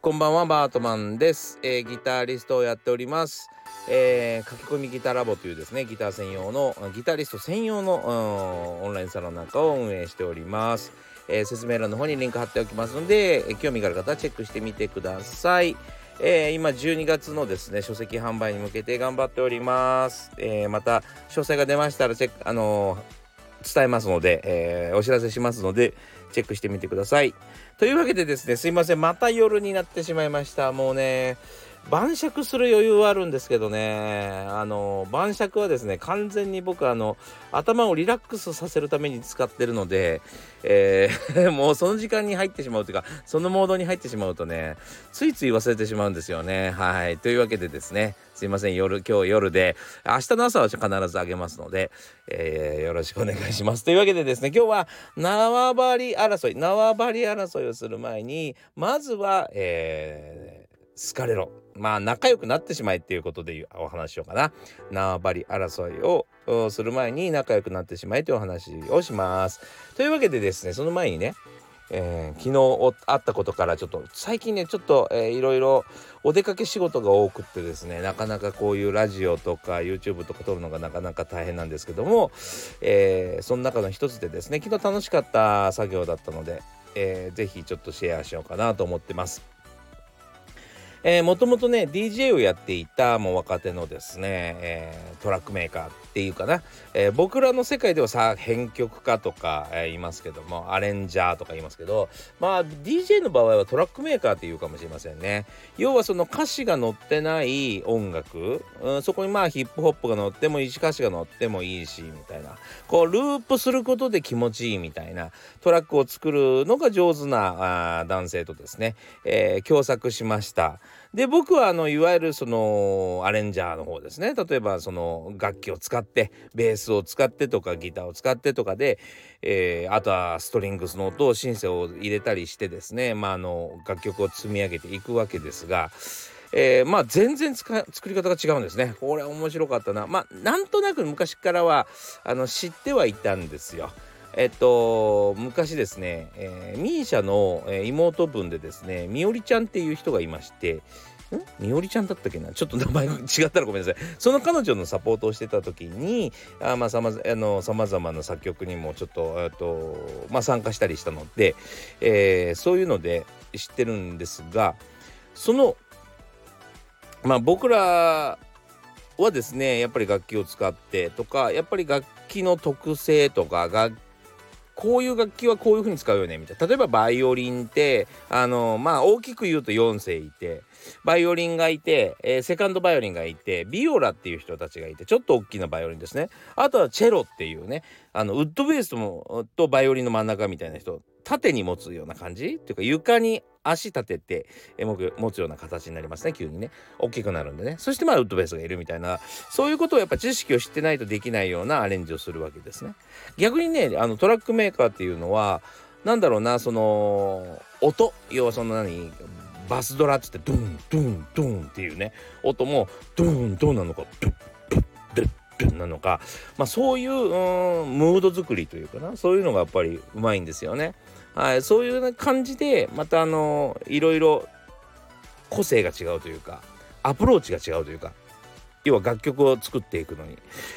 こんばんは、バートマンです、ギタリストをやっております、駆け込みギターラボというですね、ギター専用のギタリスト専用のオンラインサロンなんかを運営しております、説明欄の方にリンク貼っておきますので、興味がある方はチェックしてみてください。今12月のですね書籍販売に向けて頑張っております、また詳細が出ましたらチェック、伝えますので、お知らせしますのでチェックしてみてください。というわけでですね、すいません、また夜になってしまいました。もうね、晩酌する余裕はあるんですけどね、晩酌はですね完全に僕頭をリラックスさせるために使ってるので、もうその時間に入ってしまうというか、そのモードに入ってしまうとね、ついつい忘れてしまうんですよね。はい、というわけでですね、すいません、今日夜で、明日の朝は必ずあげますので、よろしくお願いします。というわけでですね、今日は縄張り争いをする前に、まずは、好かれろ、まあ仲良くなってしまえっていうことでお話しようかな。縄張り争いをする前に仲良くなってしまえというお話をします。というわけでですね、その前にね、昨日あったことから、ちょっと最近ね、ちょっといろいろお出かけ仕事が多くってですね、なかなかこういうラジオとか YouTube とか撮るのがなかなか大変なんですけども、その中の一つでですね、昨日楽しかった作業だったので、ぜひちょっとシェアしようかなと思ってます。もともとね DJ をやっていたもう若手のですね、トラックメーカーっていうかな、僕らの世界ではさ編曲家とか、言いますけども、アレンジャーとか言いますけど、まあ DJ の場合はトラックメーカーっていうかもしれませんね。要はその歌詞が載ってない音楽、そこにまあヒップホップが載ってもいいし、歌詞が載ってもいいしみたいな、こうループすることで気持ちいいみたいなトラックを作るのが上手な男性とですね、共作しました。で、僕はあのいわゆるそのアレンジャーの方ですね。例えばその楽器を使ってベースを使ってとかギターを使ってとかで、あとはストリングスの音をシンセを入れたりしてですね、まあ楽曲を積み上げていくわけですが、まあ全然作り方が違うんですね。これ面白かったな。まあなんとなく昔からは知ってはいたんですよ。昔ですね、MISIA の妹分でですね、みおりちゃんっていう人がいまして、みおりちゃんだったっけな、ちょっと名前が違ったらごめんなさい。その彼女のサポートをしてた時に、まあ様々な作曲にもちょっと、まあ、参加したりしたので、そういうので知ってるんですが、そのまあ僕らはですね、やっぱり楽器を使ってとか、やっぱり楽器の特性とかこういう楽器はこういう風に使うよねみたいな。例えばバイオリンってまあ大きく言うと4世いて、バイオリンがいて、セカンドバイオリンがいて、ビオラっていう人たちがいて、ちょっと大きなバイオリンですね。あとはチェロっていうね、ウッドベースとバイオリンの真ん中みたいな人、縦に持つような感じっていうか、床に足立てて持つような形になりますね。急にね、大きくなるんでね。そしてまあウッドベースがいるみたいな、そういうことをやっぱ知識を知ってないとできないようなアレンジをするわけですね。逆にね、トラックメーカーっていうのはなんだろうな、その音、要はそのバスドラっつってドゥンドゥンドゥンっていうね音も、ドゥンドゥンなのかドゥンドゥンドゥンなのか、まあそういうムード作りというかな、そういうのがやっぱりうまいんですよね。はい、そういう感じでまたいろいろ個性が違うというか、アプローチが違うというか、要は楽曲を作っていくのに、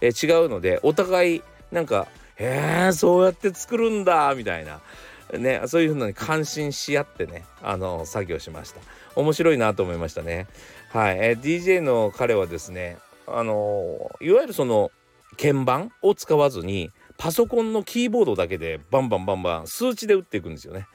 違うので、お互いなんかそうやって作るんだみたいなね、そういうのに感心し合ってね、作業しました。面白いなと思いましたね。はい、DJ の彼はですね、いわゆるその鍵盤を使わずにパソコンのキーボードだけでバンバンバンバン数値で打っていくんですよね。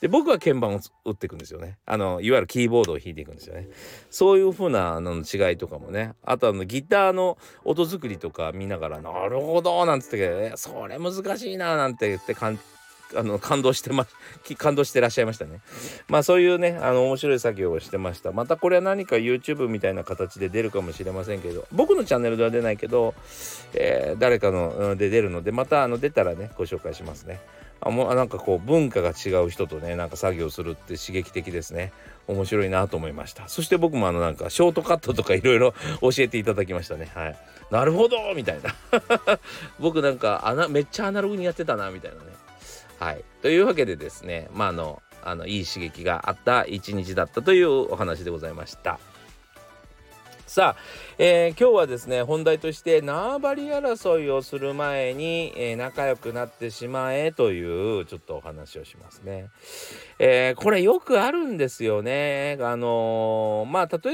で、僕は鍵盤を打っていくんですよね。いわゆるキーボードを弾いていくんですよね。そういう風な違いとかもね。あとギターの音作りとか見ながら、なるほどなんつって、それ難しいななんて言って感動してらっしゃいましたね。まあそういうね、面白い作業をしてました。またこれは何か YouTube みたいな形で出るかもしれませんけど、僕のチャンネルでは出ないけど、誰かので出るので、また出たらねご紹介しますね。なんかこう文化が違う人とね、なんか作業するって刺激的ですね。面白いなと思いました。そして僕もなんかショートカットとかいろいろ教えていただきましたね。はい、なるほどみたいな僕なんかめっちゃアナログにやってたなみたいなね。はい、というわけでですね、まあ、いい刺激があった一日だったというお話でございました。さあ、今日はですね、本題として縄張り争いをする前に、仲良くなってしまえというちょっとお話をしますね。これよくあるんですよね。まあ例え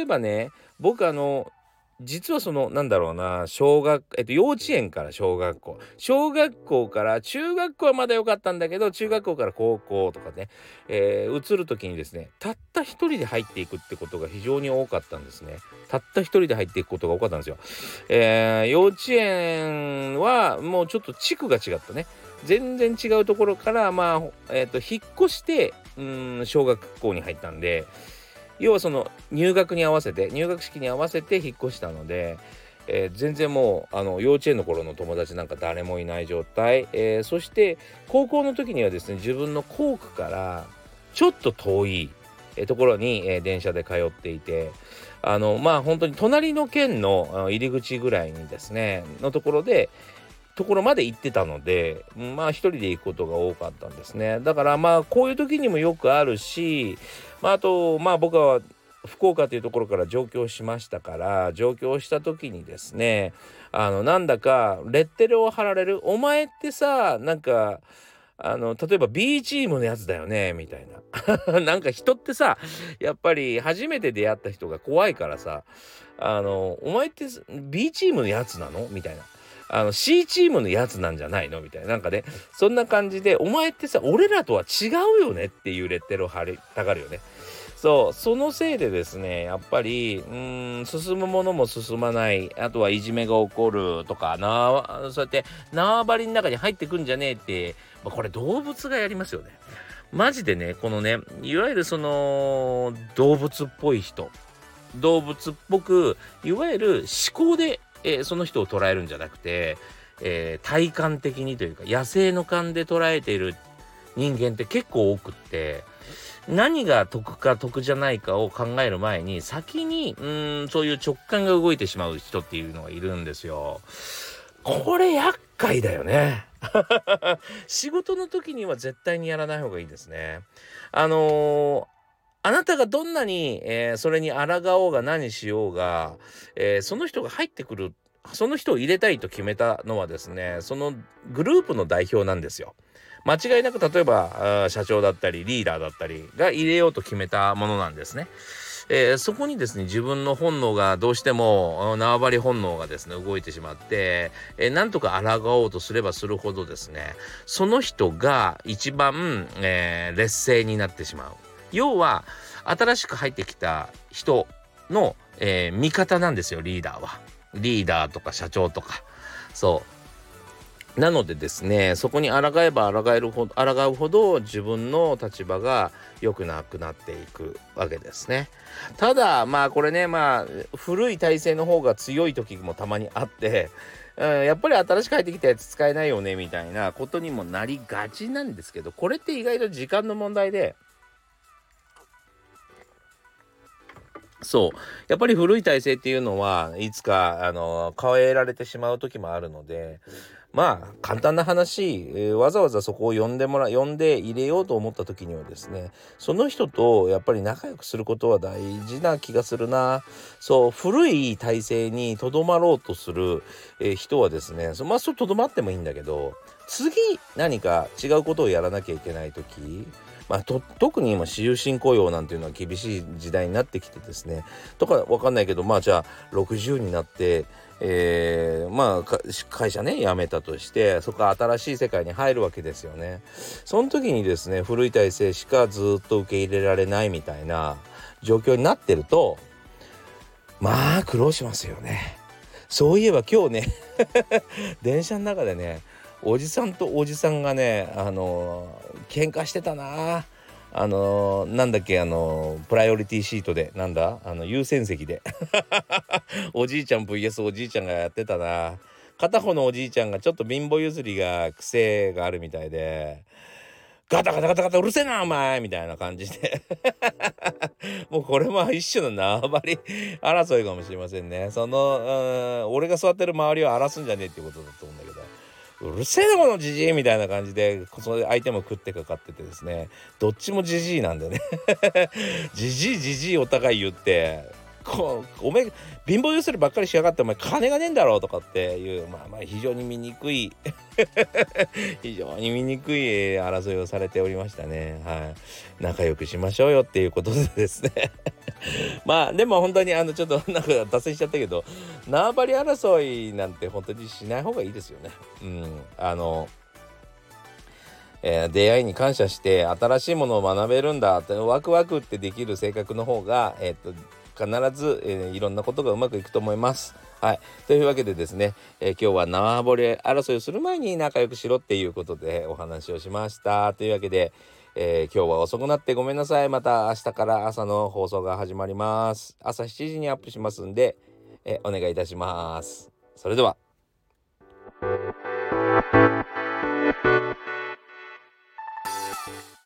ばね、僕実は幼稚園から小学校から中学校はまだ良かったんだけど、中学校から高校とかね、移る時にですね、たった一人で入っていくってことが非常に多かったんですね。幼稚園はもうちょっと地区が違ったね、全然違うところから引っ越して小学校に入ったんで、要は入学式に合わせて引っ越したので、全然もう幼稚園の頃の友達なんか誰もいない状態、そして高校の時にはですね、自分の校区からちょっと遠いところに、電車で通っていて、本当に隣の県の入り口ぐらいにですねのところまで行ってたので、一人で行くことが多かったんですね。だからこういう時にもよくあるし、僕は福岡というところから上京しましたから、上京した時にですね、なんだかレッテルを貼られる、お前ってさ、なんか例えば B チームのやつだよねみたいななんか人ってさ、やっぱり初めて出会った人が怖いからさ、お前って B チームのやつなのみたいな、C チームのやつなんじゃないのみたいな、なんかね、そんな感じで、お前ってさ、俺らとは違うよねっていうレッテルを貼りたがるよね。そう、そのせいでですね、やっぱり進むものも進まない、あとはいじめが起こるとかな、そうやって縄張りの中に入ってくんじゃねえって、これ動物がやりますよね。マジでね、このね、いわゆる動物っぽい人、動物っぽく、いわゆる思考でその人を捉えるんじゃなくて、体感的にというか野生の感で捉えている人間って結構多くって、何が得か得じゃないかを考える前に先にそういう直感が動いてしまう人っていうのがいるんですよ。これ厄介だよね仕事の時には絶対にやらない方がいいですね。あなたがどんなに、それに抗おうが何しようが、その人が入ってくる、その人を入れたいと決めたのはですね、そのグループの代表なんですよ。間違いなく、例えば社長だったりリーダーだったりが入れようと決めたものなんですね。そこにですね、自分の本能がどうしても縄張り本能がですね動いてしまって、なんとか抗おうとすればするほどですね、その人が一番、劣勢になってしまう。要は新しく入ってきた人の、味方なんですよ、リーダーは。リーダーとか社長とか。そうなのでですね、そこに抗うほど自分の立場が良くなくなっていくわけですね。ただこれね、古い体制の方が強い時もたまにあって、やっぱり新しく入ってきたやつ使えないよねみたいなことにもなりがちなんですけど、これって意外と時間の問題で、そうやっぱり古い体制っていうのはいつか変えられてしまう時もあるので、簡単な話、わざわざそこを呼んで入れようと思った時にはですね、その人とやっぱり仲良くすることは大事な気がするな。そう、古い体制にとどまろうとする、人はですね、そうとどまってもいいんだけど、次何か違うことをやらなきゃいけない時、特に今終身雇用なんていうのは厳しい時代になってきてですね、とかわかんないけど、じゃあ60になって、会社ね辞めたとして、そこから新しい世界に入るわけですよね。その時にですね、古い体制しかずっと受け入れられないみたいな状況になってると、苦労しますよね。そういえば今日ね電車の中でね、おじさんとおじさんがね、喧嘩してたな。プライオリティシートで優先席でおじいちゃん vs おじいちゃんがやってたな。片方のおじいちゃんがちょっと貧乏譲りが癖があるみたいで、ガタガタガタガタうるせえなお前みたいな感じでもうこれも一種の縄張り争いかもしれませんね。俺が座ってる周りを荒らすんじゃねえってことだと思うんだけど、うるせえなこのじじいみたいな感じで、それで相手も食ってかかっててですね、どっちもじじいなんでねじじいじじいお互い言って、おめえ貧乏ゆすりばっかりしやがって、お前金がねえんだろうとかっていう、まあまあ非常に醜い非常に醜い争いをされておりましたね。はい、仲良くしましょうよっていうことでですねまあでも本当にちょっとなんか脱線しちゃったけど、縄張り争いなんて本当にしない方がいいですよね。出会いに感謝して新しいものを学べるんだってワクワクってできる性格の方が必ず、いろんなことがうまくいくと思います。はい、というわけでですね、今日は縄張り争いをする前に仲良くしろっていうことでお話をしました。というわけで、今日は遅くなってごめんなさい。また明日から朝の放送が始まります。朝7時にアップしますんで、お願いいたします。それでは。